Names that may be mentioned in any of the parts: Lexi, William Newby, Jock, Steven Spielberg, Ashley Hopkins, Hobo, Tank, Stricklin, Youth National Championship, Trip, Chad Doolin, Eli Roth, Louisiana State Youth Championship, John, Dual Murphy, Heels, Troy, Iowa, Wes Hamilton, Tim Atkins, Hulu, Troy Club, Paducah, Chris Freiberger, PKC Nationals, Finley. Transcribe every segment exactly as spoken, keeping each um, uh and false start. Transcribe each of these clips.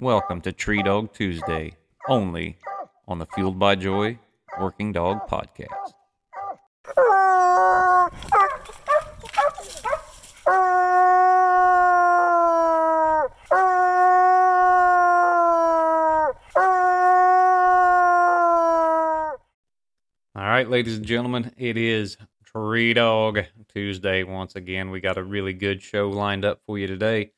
Welcome to Tree Dog Tuesday, only on the Fueled by Joy Working Dog Podcast. All right, ladies and gentlemen, it is Tree Dog Tuesday once again. We got a really good show lined up for you today.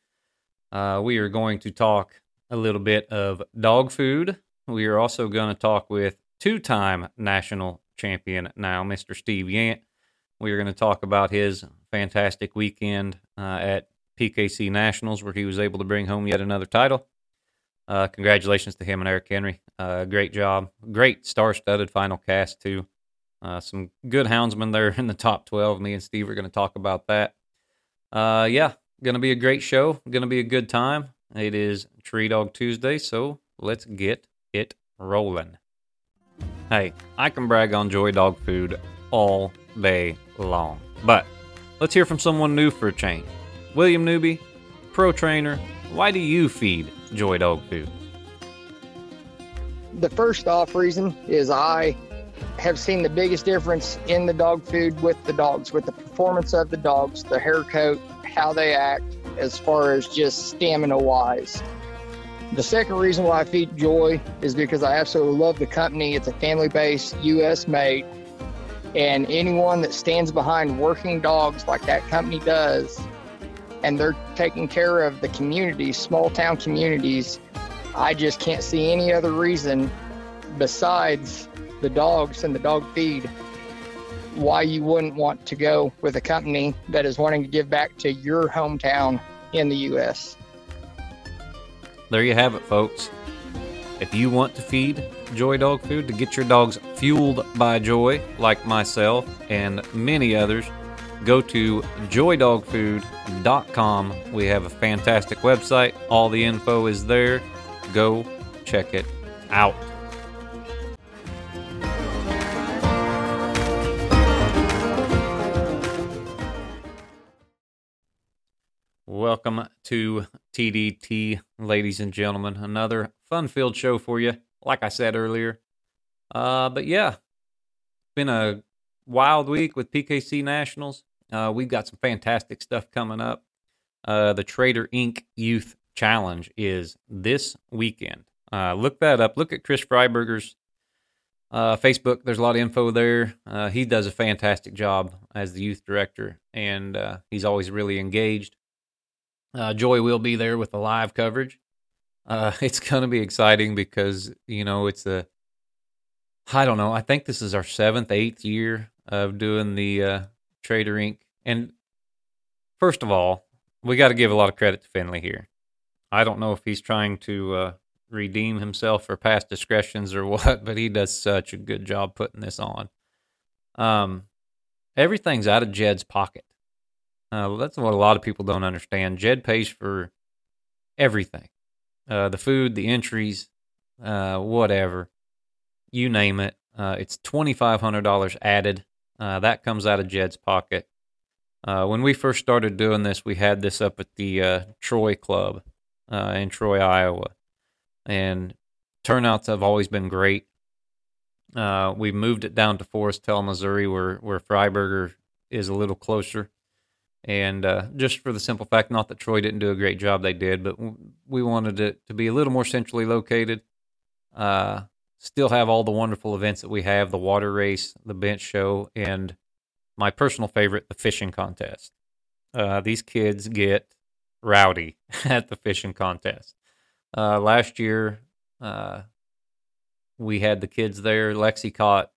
Uh, we are going to talk a little bit of dog food. We are also going to talk with two-time national champion now, Mister Steve Yant. We are going to talk about his fantastic weekend uh, at P K C Nationals, where he was able to bring home yet another title. Uh, congratulations to him and Eric Henry. Uh, great job. Great star-studded final cast, too. Uh, some good houndsmen there in the top twelve. Me and Steve are going to talk about that. Uh, yeah, going to be a great show. Going to be a good time. It is Tree Dog Tuesday, so let's get it rolling. Hey, I can brag on Joy Dog Food all day long, but let's hear from someone new for a change. William Newby, pro trainer, why do you feed Joy Dog Food? The first off reason is I have seen the biggest difference in the dog food with the dogs, with the performance of the dogs, the hair coat, how they act, as far as just stamina-wise. The second reason why I feed Joy is because I absolutely love the company. It's a family-based, U S-made, and anyone that stands behind working dogs like that company does, and they're taking care of the communities, small-town communities, I just can't see any other reason besides the dogs and the dog feed why you wouldn't want to go with a company that is wanting to give back to your hometown in the U S. There you have it, folks. If you want to feed Joy Dog Food to get your dogs fueled by joy, like myself and many others, go to joy dog food dot com. We have a fantastic website. All the info is there. Go check it out. Welcome to T D T, ladies and gentlemen. Another fun-filled show for you, like I said earlier. Uh, but yeah, it's been a wild week with P K C Nationals. Uh, we've got some fantastic stuff coming up. Uh, the Trader Incorporated. Youth Challenge is this weekend. Uh, look that up. Look at Chris Freiberger's uh, Facebook. There's a lot of info there. Uh, he does a fantastic job as the youth director, and uh, he's always really engaged. Uh, Joy will be there with the live coverage. Uh, it's going to be exciting because, you know, it's a, I don't know, I think this is our seventh, eighth year of doing the uh, Trader Incorporated. And first of all, we got to give a lot of credit to Finley here. I don't know if he's trying to uh, redeem himself for past discretions or what, but he does such a good job putting this on. Um, everything's out of Jed's pocket. Uh, that's what a lot of people don't understand. Jed pays for everything. Uh, the food, the entries, uh, whatever. You name it. Uh, it's twenty-five hundred dollars added. Uh, that comes out of Jed's pocket. Uh, when we first started doing this, we had this up at the uh, Troy Club uh, in Troy, Iowa. And turnouts have always been great. Uh, we moved it down to Forest Hill, Missouri, where, where Freiberger is a little closer. And uh, just for the simple fact, not that Troy didn't do a great job, they did, but w- we wanted it to be a little more centrally located, uh, still have all the wonderful events that we have, the water race, the bench show, and my personal favorite, the fishing contest. Uh, these kids get rowdy at the fishing contest. Uh, last year, uh, we had the kids there. Lexi caught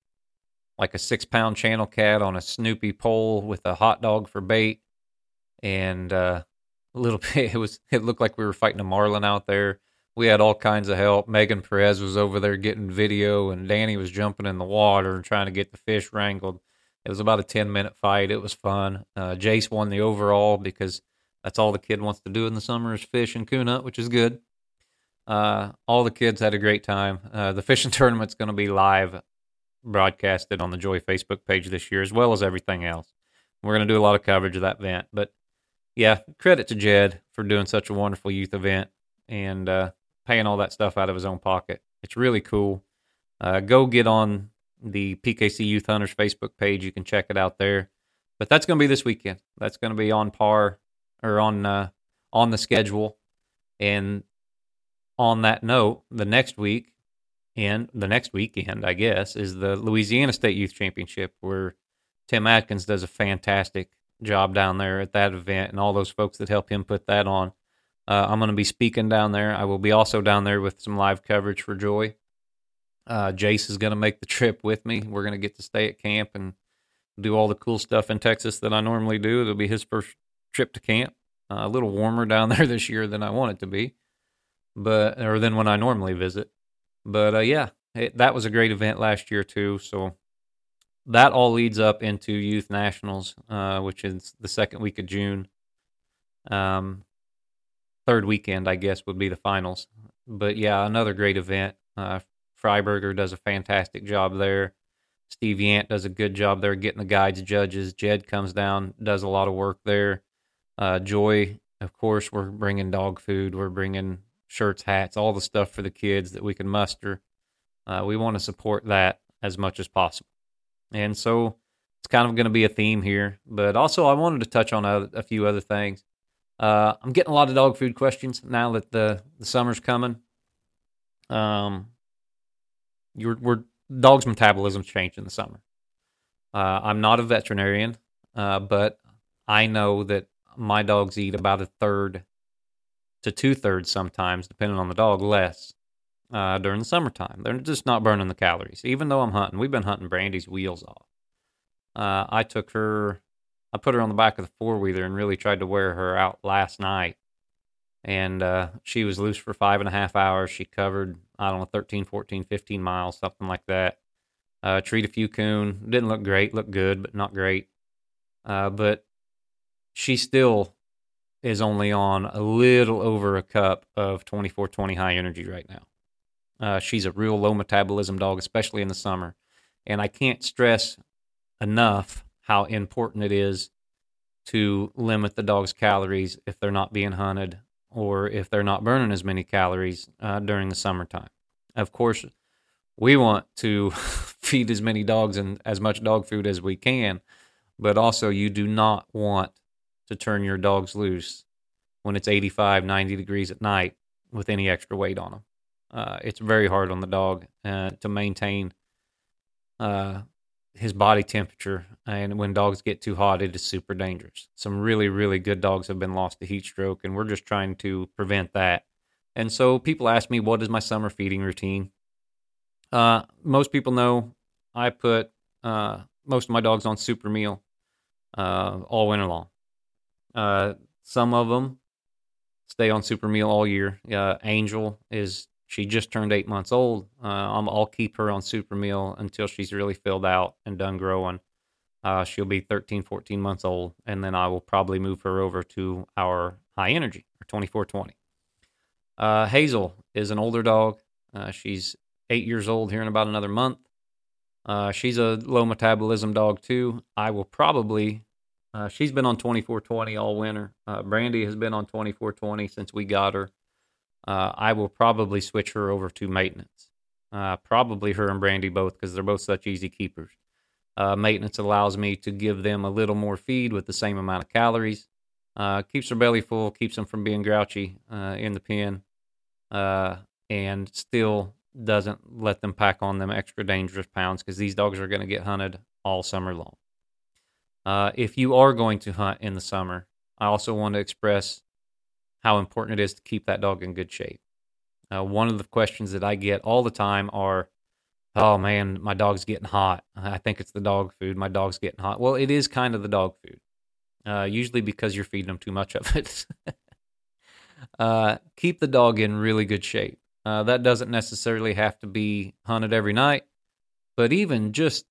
like a six-pound channel cat on a Snoopy pole with a hot dog for bait. And uh, a little bit, it was. It looked like we were fighting a marlin out there. We had all kinds of help. Megan Perez was over there getting video, and Danny was jumping in the water and trying to get the fish wrangled. It was about a ten-minute fight. It was fun. Uh, Jace won the overall because that's all the kid wants to do in the summer is fish and coon hunt, which is good. Uh, all the kids had a great time. Uh, the fishing tournament's going to be live broadcasted on the Joy Facebook page this year, as well as everything else. We're going to do a lot of coverage of that event, but yeah, credit to Jed for doing such a wonderful youth event and uh, paying all that stuff out of his own pocket. It's really cool. Uh, go get on the P K C Youth Hunters Facebook page. You can check it out there. But that's going to be this weekend. That's going to be on par or on uh, on the schedule. And on that note, the next week and the next weekend, I guess, is the Louisiana State Youth Championship, where Tim Atkins does a fantastic job down there at that event, and all those folks that help him put that on. Uh, I'm going to be speaking down there. I will be also down there with some live coverage for Joy. Uh, Jace is going to make the trip with me. We're going to get to stay at camp and do all the cool stuff in Texas that I normally do. It'll be his first trip to camp. Uh, a little warmer down there this year than I want it to be, but or than when I normally visit. But uh, yeah, it, that was a great event last year too. So that all leads up into Youth Nationals, uh, which is the second week of June. Um, third weekend, I guess, would be the finals. But yeah, another great event. Uh, Freiberger does a fantastic job there. Steve Yant does a good job there getting the guides, judges. Jed comes down, does a lot of work there. Uh, Joy, of course, we're bringing dog food. We're bringing shirts, hats, all the stuff for the kids that we can muster. Uh, we want to support that as much as possible. And so it's kind of going to be a theme here. But also I wanted to touch on a, a few other things. Uh, I'm getting a lot of dog food questions now that the, the summer's coming. Um, you're, we're Dogs' metabolism change in the summer. Uh, I'm not a veterinarian, uh, but I know that my dogs eat about a third to two-thirds sometimes, depending on the dog, less uh, during the summertime. They're just not burning the calories, even though I'm hunting. We've been hunting Brandy's wheels off. Uh, I took her, I put her on the back of the four-wheeler and really tried to wear her out last night. And uh, she was loose for five and a half hours. She covered, I don't know, thirteen, fourteen, fifteen miles, something like that. Uh, treated a few coon. Didn't look great. Looked good, but not great. Uh, but she still is only on a little over a cup of twenty-four twenty high energy right now. Uh, she's a real low metabolism dog, especially in the summer. And I can't stress enough how important it is to limit the dog's calories if they're not being hunted, or if they're not burning as many calories uh, during the summertime. Of course, we want to feed as many dogs and as much dog food as we can, but also you do not want to turn your dogs loose when it's eighty-five, ninety degrees at night with any extra weight on them. Uh, it's very hard on the dog uh, to maintain uh, his body temperature, and when dogs get too hot, it is super dangerous. Some really, really good dogs have been lost to heat stroke, and we're just trying to prevent that. And so people ask me, what is my summer feeding routine? Uh, most people know I put uh, most of my dogs on super meal uh, all winter long. Uh, some of them stay on super meal all year. Uh, Angel is... She just turned eight months old. Uh, I'm, I'll keep her on super meal until she's really filled out and done growing. Uh, she'll be thirteen, fourteen months old, and then I will probably move her over to our high energy, or twenty-four twenty. Uh, Hazel is an older dog. Uh, she's eight years old here in about another month. Uh, she's a low metabolism dog too. I will probably, uh, she's been on twenty-four twenty all winter. Uh, Brandy has been on twenty-four twenty since we got her. Uh, I will probably switch her over to maintenance. Uh, probably her and Brandy both, because they're both such easy keepers. Uh, maintenance allows me to give them a little more feed with the same amount of calories. Uh, keeps their belly full, keeps them from being grouchy uh, in the pen, uh, and still doesn't let them pack on them extra dangerous pounds, because these dogs are going to get hunted all summer long. Uh, if you are going to hunt in the summer, I also want to express how important it is to keep that dog in good shape. Uh, one of the questions that I get all the time are, oh man, my dog's getting hot. I think it's the dog food. My dog's getting hot. Well, it is kind of the dog food, uh, usually because you're feeding them too much of it. uh, keep the dog in really good shape. Uh, that doesn't necessarily have to be hunted every night, but even just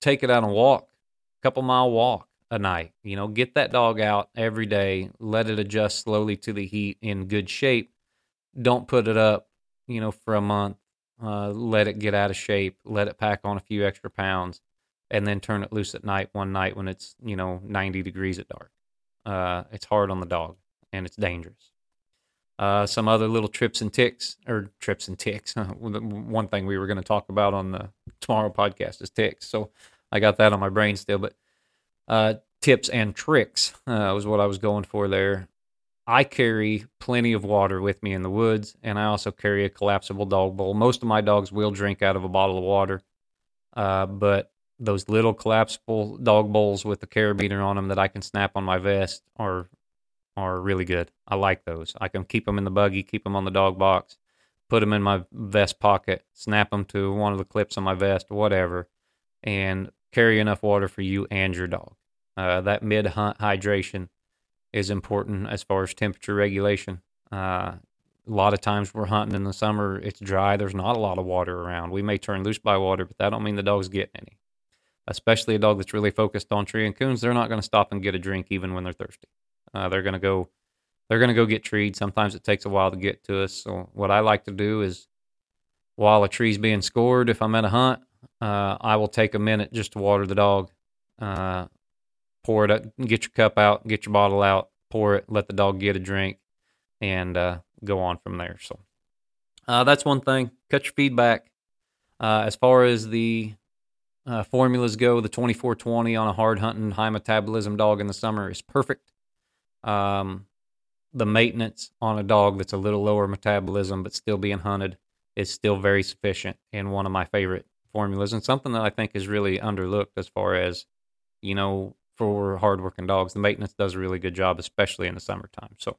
take it out and walk, a couple mile walk a night, you know, get that dog out every day, let it adjust slowly to the heat in good shape. Don't put it up, you know, for a month, uh, let it get out of shape, let it pack on a few extra pounds, and then turn it loose at night, one night when it's, you know, ninety degrees at dark. Uh, it's hard on the dog, and it's dangerous. uh, some other little trips and ticks, or trips and ticks. One thing we were going to talk about on the tomorrow podcast is ticks. So I got that on my brain still, but uh, tips and tricks uh, was what I was going for there. I carry plenty of water with me in the woods, and I also carry a collapsible dog bowl. Most of my dogs will drink out of a bottle of water, uh, but those little collapsible dog bowls with the carabiner on them that I can snap on my vest are are really good. I like those. I can keep them in the buggy, keep them on the dog box, put them in my vest pocket, snap them to one of the clips on my vest, whatever, and carry enough water for you and your dog. Uh, that mid-hunt hydration is important as far as temperature regulation. Uh, a lot of times we're hunting in the summer, it's dry, there's not a lot of water around. We may turn loose by water, but that don't mean the dog's getting any. Especially a dog that's really focused on tree and coons, they're not going to stop and get a drink even when they're thirsty. Uh, they're going to go, they're going to go get treed. Sometimes it takes a while to get to us. So what I like to do is, while a tree's being scored, if I'm at a hunt, uh, I will take a minute just to water the dog. Uh, pour it up, get your cup out, get your bottle out, pour it, let the dog get a drink, and uh, go on from there. So uh, that's one thing. Cut your feedback. Uh, as far as the Uh, formulas go, the twenty-four twenty on a hard hunting, high metabolism dog in the summer is perfect. Um, the maintenance on a dog that's a little lower metabolism but still being hunted is still very sufficient, and one of my favorite formulas, and something that I think is really underlooked as far as, you know, for hardworking dogs. The maintenance does a really good job, especially in the summertime. So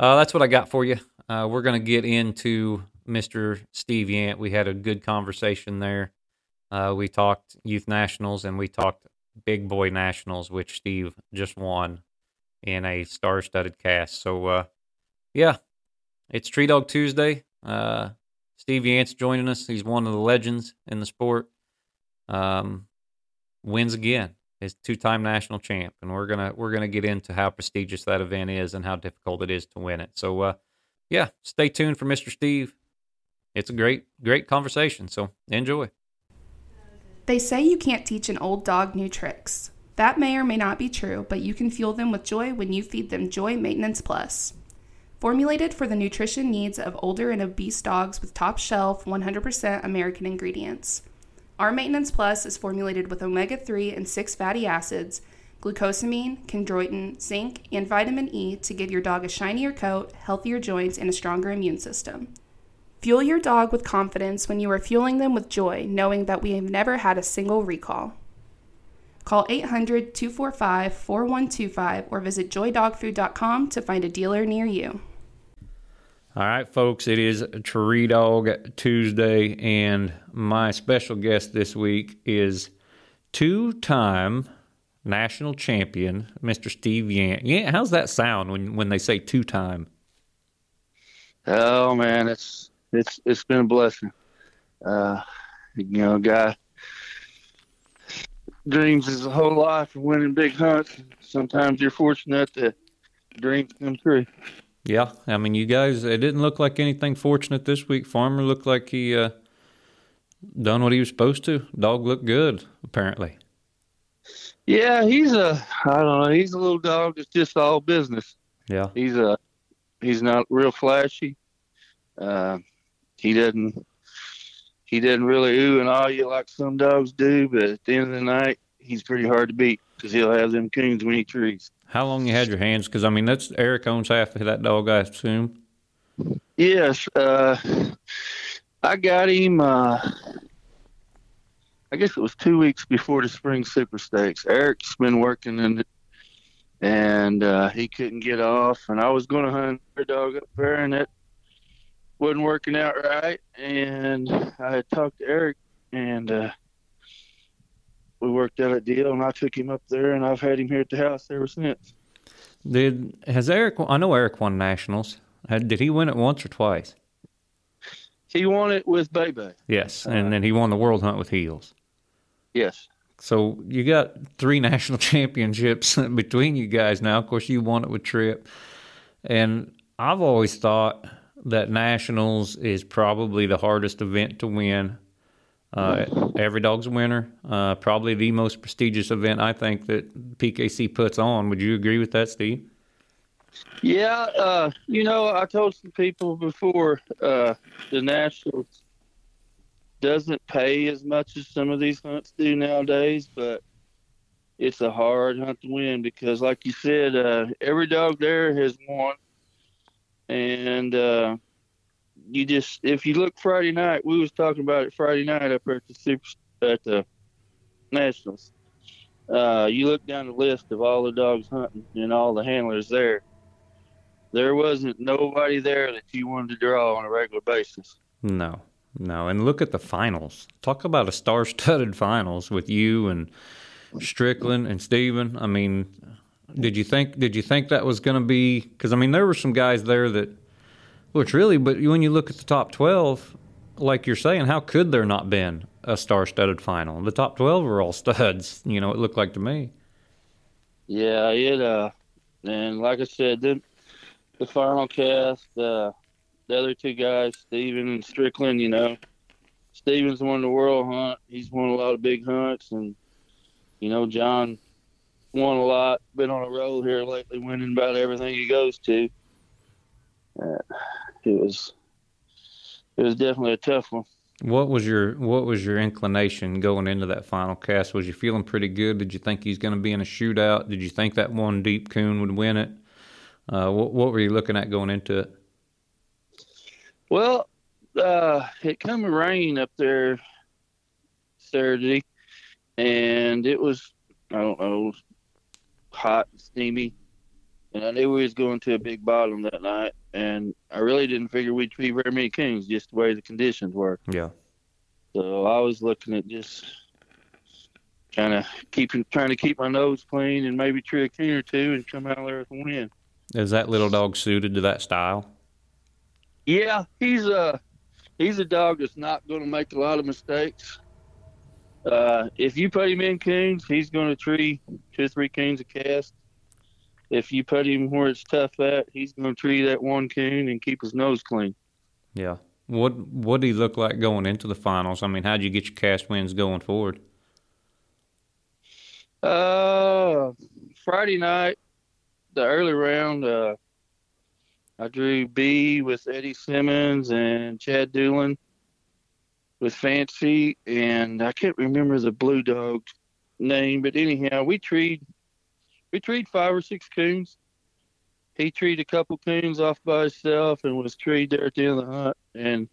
uh, that's what I got for you. Uh, we're going to get into Mister Steve Yant. We had a good conversation there. Uh, we talked Youth Nationals, and we talked Big Boy Nationals, which Steve just won in a star-studded cast. So, uh, yeah, it's Tree Dog Tuesday. Uh, Steve Yant's joining us. He's one of the legends in the sport. Um, wins again. He's two-time national champ, and we're gonna we're gonna get into how prestigious that event is and how difficult it is to win it. So, uh, yeah, stay tuned for Mister Steve. It's a great great conversation. So enjoy. They say you can't teach an old dog new tricks. That may or may not be true, but you can fuel them with joy when you feed them Joy Maintenance Plus. Formulated for the nutrition needs of older and obese dogs with top shelf, one hundred percent American ingredients. Our Maintenance Plus is formulated with omega three and six fatty acids, glucosamine, chondroitin, zinc, and vitamin E to give your dog a shinier coat, healthier joints, and a stronger immune system. Fuel your dog with confidence when you are fueling them with joy, knowing that we have never had a single recall. Call eight hundred, two four five, four one two five or visit joy dog food dot com to find a dealer near you. All right, folks, it is Tree Dog Tuesday, and my special guest this week is two-time national champion, Mister Steve Yant. Yeah, how's that sound when, when they say two-time? Oh, man, it's... It's it's been a blessing. Uh, you know, guy dreams his whole life of winning big hunts. Sometimes you're fortunate that dreams come true. Yeah, I mean, you guys, it didn't look like anything fortunate this week. Farmer looked like he uh, done what he was supposed to. Dog looked good, apparently. Yeah, he's a I don't know. He's a little dog that's just all business. Yeah, he's a he's not real flashy. Uh, He doesn't. He doesn't really ooh and ah you like some dogs do, but at the end of the night, he's pretty hard to beat because he'll have them coons when he trees. How long you had your hands? Because I mean, that's Eric owns half of that dog, I assume. Yes, uh, I got him. Uh, I guess it was two weeks before the spring super stakes. Eric's been working in, the, and uh, he couldn't get off. And I was going to hunt a dog up there, and it wasn't working out right, and I had talked to Eric, and uh, we worked out a deal, and I took him up there, and I've had him here at the house ever since. Did has Eric? I know Eric won nationals. Did he win it once or twice? He won it with Bay Bay. Yes, and uh, then he won the World Hunt with Heels. Yes. So you got three national championships between you guys now. Of course, you won it with Trip, and I've always thought that nationals is probably the hardest event to win. Uh, every dog's a winner. Uh, probably the most prestigious event I think that P K C puts on. Would you agree with that, Steve? Yeah, uh, you know, I told some people before, uh, the Nationals doesn't pay as much as some of these hunts do nowadays, but it's a hard hunt to win because, like you said, uh, every dog there has won. And uh, you just, if you look Friday night, we was talking about it Friday night up at the super, at the Nationals. Uh, you look down the list of all the dogs hunting and all the handlers there. There wasn't nobody there that you wanted to draw on a regular basis. No, no. And look at the finals. Talk about a star-studded finals with you and Stricklin and Steven. I mean, did you think did you think that was going to be, because I mean there were some guys there that, which really, but when you look at the top twelve, like you're saying, how could there not been a star-studded final? The top twelve were all studs. You know, it looked like to me. Yeah, it. Uh, and like I said, the the final cast, uh, the other two guys, Steven and Stricklin. You know, Steven's won the world hunt. He's won a lot of big hunts, and you know, John won a lot, been on a roll here lately, winning about everything he goes to. Uh, it was it was definitely a tough one. What was your what was your inclination going into that final cast? Was you feeling pretty good? Did you think he's going to be in a shootout? Did you think that one deep coon would win it? Uh, what, what were you looking at going into it? Well, uh, it come to rain up there Saturday. And it was, I don't know, hot and steamy. And I knew we was going to a big bottom that night. And I really didn't figure we'd be very many coons, just the way the conditions were. Yeah. So I was looking at just kind of keeping, trying to keep my nose clean and maybe tree a coon or two and come out of there with a win. Is that little dog suited to that style? Yeah, he's a, he's a dog that's not going to make a lot of mistakes. Uh, if you put him in coons, he's going to tree two or three coons a cast. If you put him where it's tough at, he's going to tree that one coon and keep his nose clean. Yeah. What What do he look like going into the finals? I mean, how'd you get your cast wins going forward? Uh, Friday night, the early round, uh, I drew B with Eddie Simmons and Chad Doolin with Fancy, and I can't remember the blue dog's name, but anyhow, we treed we treed five or six coons. He treed a couple coons off by himself and was treed there at the end of the hunt, and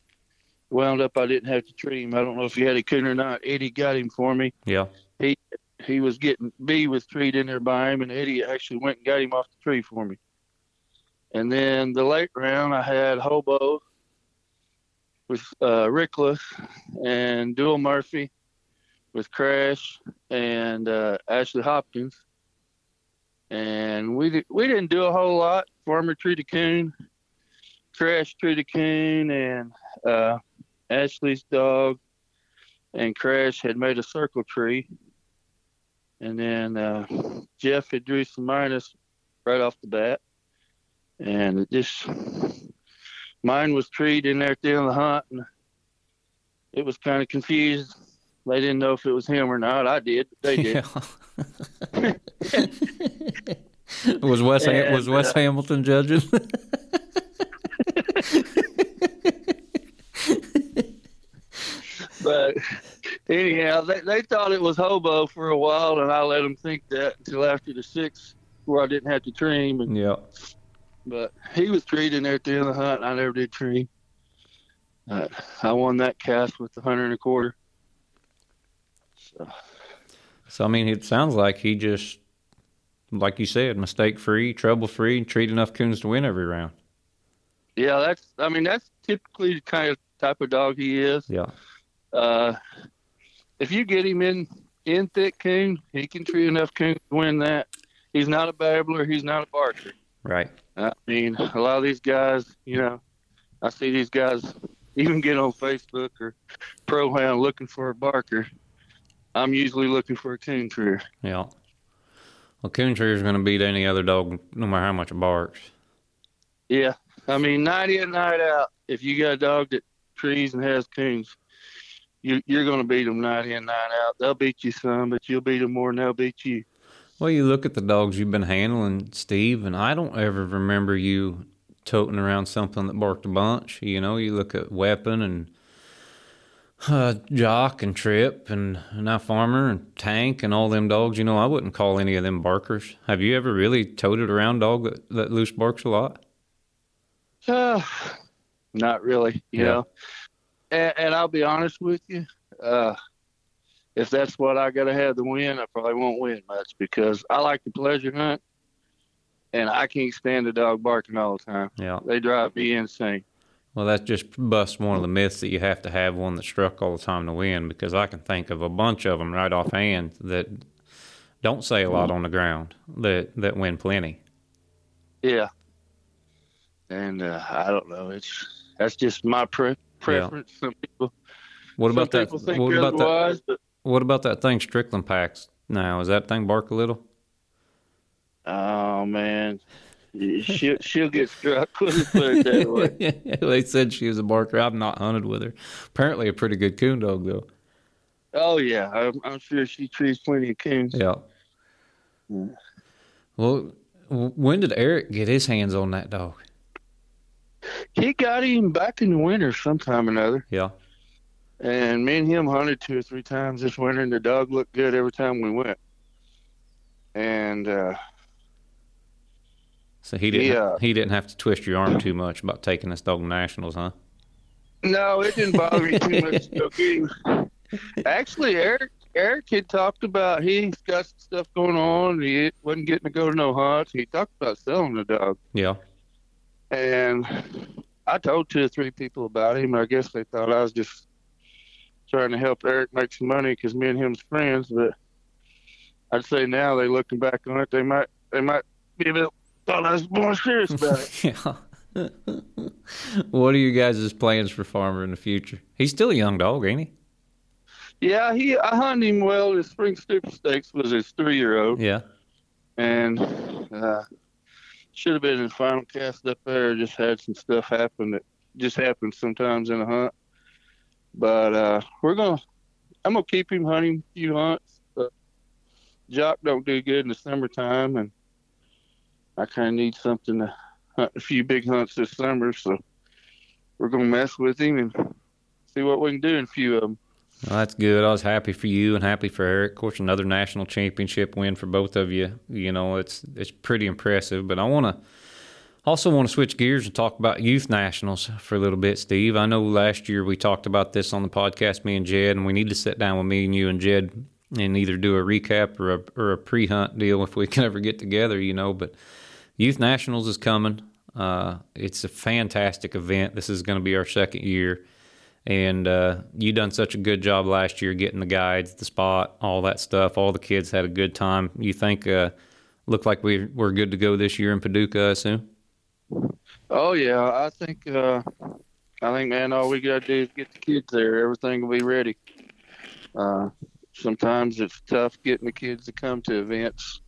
wound up I didn't have to tree him. I don't know if he had a coon or not. Eddie got him for me. Yeah. He he was getting, B was treed in there by him, and Eddie actually went and got him off the tree for me. And then the late round, I had Hobo with uh, Rickless and Dual Murphy with Crash and uh, Ashley Hopkins. And we di- we didn't do a whole lot. Farmer treed a coon, Crash treed a coon, and uh, Ashley's dog and Crash had made a circle tree. And then uh, Jeff had drew some minus right off the bat. And it just... Mine was treed in there at the end of the hunt, and it was kind of confused. They didn't know if it was him or not. I did, but they did. Yeah. was Wes and, was Wes uh, Hamilton judging? But anyhow, they, they thought it was Hobo for a while, and I let them think that until after the sixth, where I didn't have to tree him. And, yeah. But he was treated in there at the end of the hunt, and I never did tree. Uh, I won that cast with the hunter and a quarter. So. so, I mean, it sounds like he just, like you said, mistake-free, trouble-free, treat enough coons to win every round. Yeah, that's, I mean, that's typically the kind of type of dog he is. Yeah. Uh, if you get him in, in thick coon, he can treat enough coons to win that. He's not a babbler. He's not a barker. Right. I mean, a lot of these guys, you know, I see these guys even get on Facebook or Pro-Hound looking for a barker. I'm usually looking for a coon treer. Yeah. Well, coon treer is going to beat any other dog no matter how much it barks. Yeah. I mean, night in, night out, if you got a dog that trees and has coons, you, you're going to beat them night in, night out. They'll beat you some, but you'll beat them more than they'll beat you. Well, you look at the dogs you've been handling, Steve, and I don't ever remember you toting around something that barked a bunch. You know, you look at Weapon and uh, Jock and Trip and now Farmer and Tank and all them dogs. You know, I wouldn't call any of them barkers. Have you ever really toted around dog that, that loose barks a lot? Uh, not really, you yeah. know. And, and I'll be honest with you, uh, if that's what I got to have to win, I probably won't win much because I like to pleasure hunt, and I can't stand a dog barking all the time. Yeah, they drive me insane. Well, that just busts one of the myths that you have to have one that struck all the time to win, because I can think of a bunch of them right offhand that don't say a lot on the ground that, that win plenty. Yeah. And uh, I don't know. It's That's just my pre- preference. Yeah. Some people, what about some people that, think what about otherwise, that, but, what about that thing Stricklin packs now? Is that thing bark a little? Oh, man. She'll, she'll get struck. Couldn't put it that way. They said she was a barker. I've not hunted with her. Apparently a pretty good coon dog, though. Oh, yeah. I'm, I'm sure she treats plenty of coons. Yeah. yeah. Well, when did Eric get his hands on that dog? He got him back in the winter sometime or another. Yeah. And me and him hunted two or three times this winter, and the dog looked good every time we went. And uh, so he didn't he, uh, he didn't have to twist your arm too much about taking this dog to nationals, huh? No, it didn't bother me too much. Okay. Actually, Eric Eric had talked about he's got some stuff going on. He wasn't getting to go to no hunts. He talked about selling the dog. Yeah. And I told two or three people about him. I guess they thought I was just trying to help Eric make some money because me and him's friends, but I'd say now they looking back on it, they might they might be a bit thought I was more serious about it. Yeah. What are you guys' plans for Farmer in the future? He's still a young dog, ain't he? Yeah, he I hunted him well. His spring super stakes was his three year old. Yeah. And uh should have been his final cast up there, just had some stuff happen that just happens sometimes in a hunt. But uh we're gonna I'm gonna keep him hunting a few hunts. Jock don't do good in the summertime, and I kind of need something to hunt a few big hunts this summer, so we're going to mess with him and see what we can do in a few of them. Well, that's good. I was happy for you and happy for Eric. Of course, another national championship win for both of you. You know, it's it's pretty impressive, but I want to also want to switch gears and talk about Youth Nationals for a little bit, Steve. I know last year we talked about this on the podcast, me and Jed, and we need to sit down with me and you and Jed and either do a recap or a, or a pre-hunt deal if we can ever get together, you know. But Youth Nationals is coming. Uh, it's a fantastic event. This is going to be our second year. And uh, you done such a good job last year getting the guides, the spot, all that stuff. All the kids had a good time. You think uh, look like we, we're good to go this year in Paducah, I assume? Oh, yeah. I think, uh, I think man, all we got to do is get the kids there. Everything will be ready. Uh Sometimes it's tough getting the kids to come to events,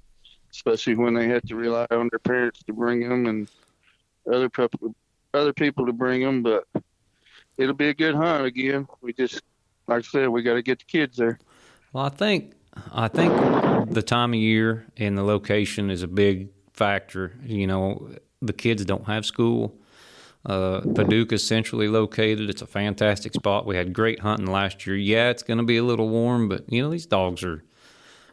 especially when they have to rely on their parents to bring them and other people, other people to bring them. But it'll be a good hunt again. We just, like I said, we got to get the kids there. Well, I think I think the time of year and the location is a big factor. You know, the kids don't have school. Uh, Paducah is centrally located. It's a fantastic spot. We had great hunting last year. Yeah, it's going to be a little warm, but, you know, these dogs are,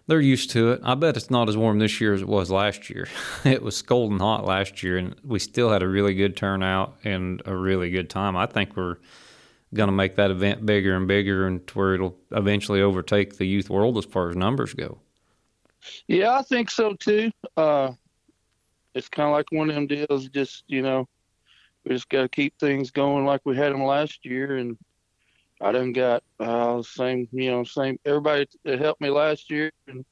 they're used to it. I bet it's not as warm this year as it was last year. It was scalding hot last year, and we still had a really good turnout and a really good time. I think we're going to make that event bigger and bigger and to where it'll eventually overtake the youth world as far as numbers go. Yeah, I think so, too. Uh, it's kind of like one of them deals, just, you know, we just got to keep things going like we had them last year, and I done got uh, same, you know, same everybody that helped me last year, and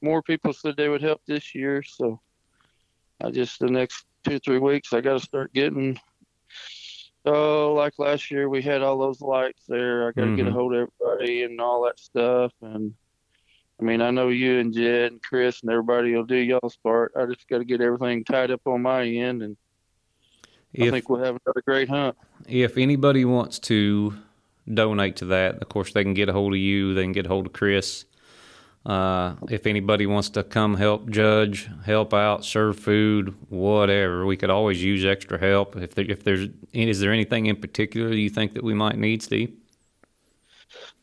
more people said they would help this year. So I just the next two three weeks I got to start getting. Oh, like last year we had all those lights there. I got to mm-hmm. get a hold of everybody and all that stuff. And I mean, I know you and Jed and Chris and everybody will do y'all's part. I just got to get everything tied up on my end and. If, I think we'll have another great hunt. If anybody wants to donate to that, of course, they can get a hold of you. They can get a hold of Chris. Uh, if anybody wants to come help judge, help out, serve food, whatever, we could always use extra help. If there, if there's, is there anything in particular you think that we might need, Steve?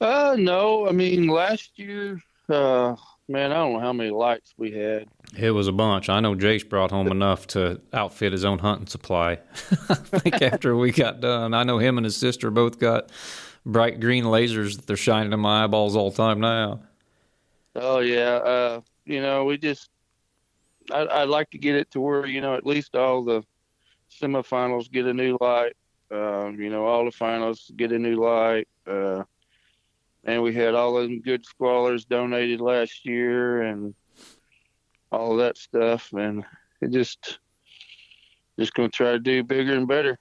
Uh, no, I mean, last year, uh, man, I don't know how many lights we had. It was a bunch. I know Jace brought home enough to outfit his own hunting supply. I think after we got done, I know him and his sister both got bright green lasers that they're shining in my eyeballs all the time now. Oh, yeah. Uh, you know, we just I, I'd like to get it to where, you know, at least all the semifinals get a new light. Um, you know, all the finals get a new light. Uh, and we had all them good squallers donated last year and all that stuff. And it just just going to try to do bigger and better.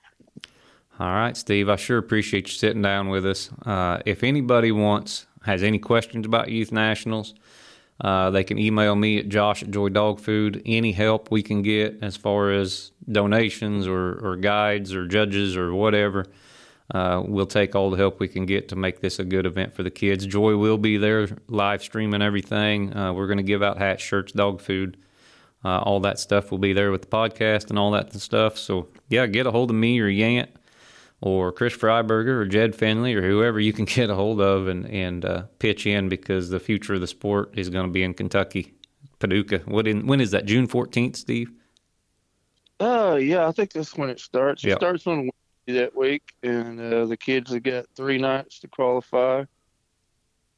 All right, Steve, I sure appreciate you sitting down with us. Uh, if anybody wants... has any questions about Youth Nationals, uh, they can email me at josh at Joy Dog Food. Any help we can get as far as donations or, or guides or judges or whatever, uh, we'll take all the help we can get to make this a good event for the kids. Joy will be there live streaming everything. Uh, we're going to give out hats, shirts, dog food. Uh, all that stuff will be there with the podcast and all that stuff. So, yeah, get a hold of me or Yant, or Chris Freiberger, or Jed Finley, or whoever you can get a hold of and, and uh, pitch in, because the future of the sport is going to be in Kentucky, Paducah. What in, when is that, June fourteenth, Steve? Uh, yeah, I think that's when it starts. Yep. It starts on Wednesday that week, and uh, the kids have got three nights to qualify.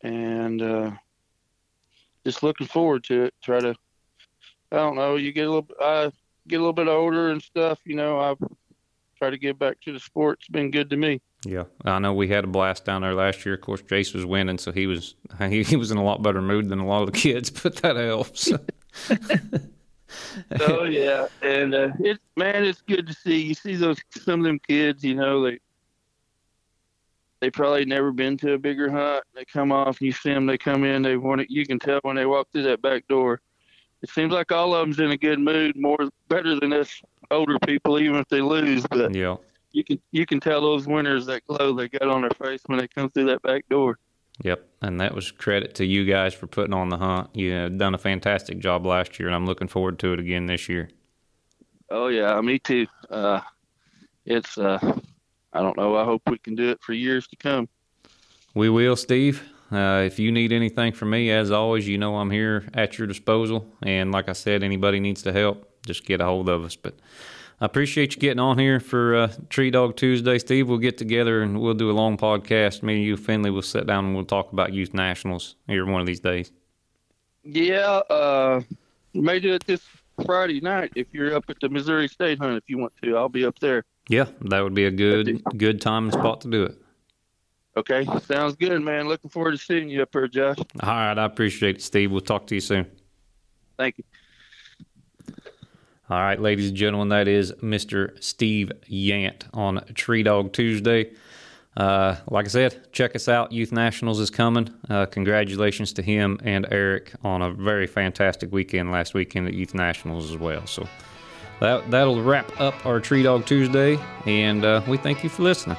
And uh, just looking forward to it. Try to, I don't know, you get a little, I get a little bit older and stuff, you know, I've try to get back to the sport. It's been good to me. Yeah, I know we had a blast down there last year. Of course, Jace was winning, so he was he, he was in a lot better mood than a lot of the kids, but that helps. Oh, yeah. And, uh, it, man, it's good to see. You see those some of them kids, you know, they, they probably never been to a bigger hunt. They come off, and you see them, they come in, they want it. You can tell when they walk through that back door. It seems like all of them's in a good mood, more better than us older people, even if they lose. But yeah, you can you can tell those winners that glow they got on their face when they come through that back door. Yep, and that was credit to you guys for putting on the hunt. You have done a fantastic job last year, and I'm looking forward to it again this year. Oh yeah, me too. Uh, it's uh, I don't know. I hope we can do it for years to come. We will, Steve. Uh, if you need anything from me, as always, you know I'm here at your disposal. And like I said, anybody needs to help, just get a hold of us. But I appreciate you getting on here for uh, Tree Dog Tuesday. Steve, we'll get together and we'll do a long podcast. Me and you, Finley, will sit down and we'll talk about Youth Nationals here one of these days. Yeah, uh, we may do it this Friday night if you're up at the Missouri State Hunt. If you want to, I'll be up there. Yeah, that would be a good, good time and spot to do it. Okay, sounds good, man. Looking forward to seeing you up here, Josh. All right, I appreciate it, Steve. We'll talk to you soon. Thank you. All right, ladies and gentlemen, that is Mister Steve Yant on Tree Dog Tuesday. Uh, like I said, check us out. Youth Nationals is coming. Uh, congratulations to him and Eric on a very fantastic weekend last weekend at Youth Nationals as well. So that, that'll wrap up our Tree Dog Tuesday, and uh, we thank you for listening.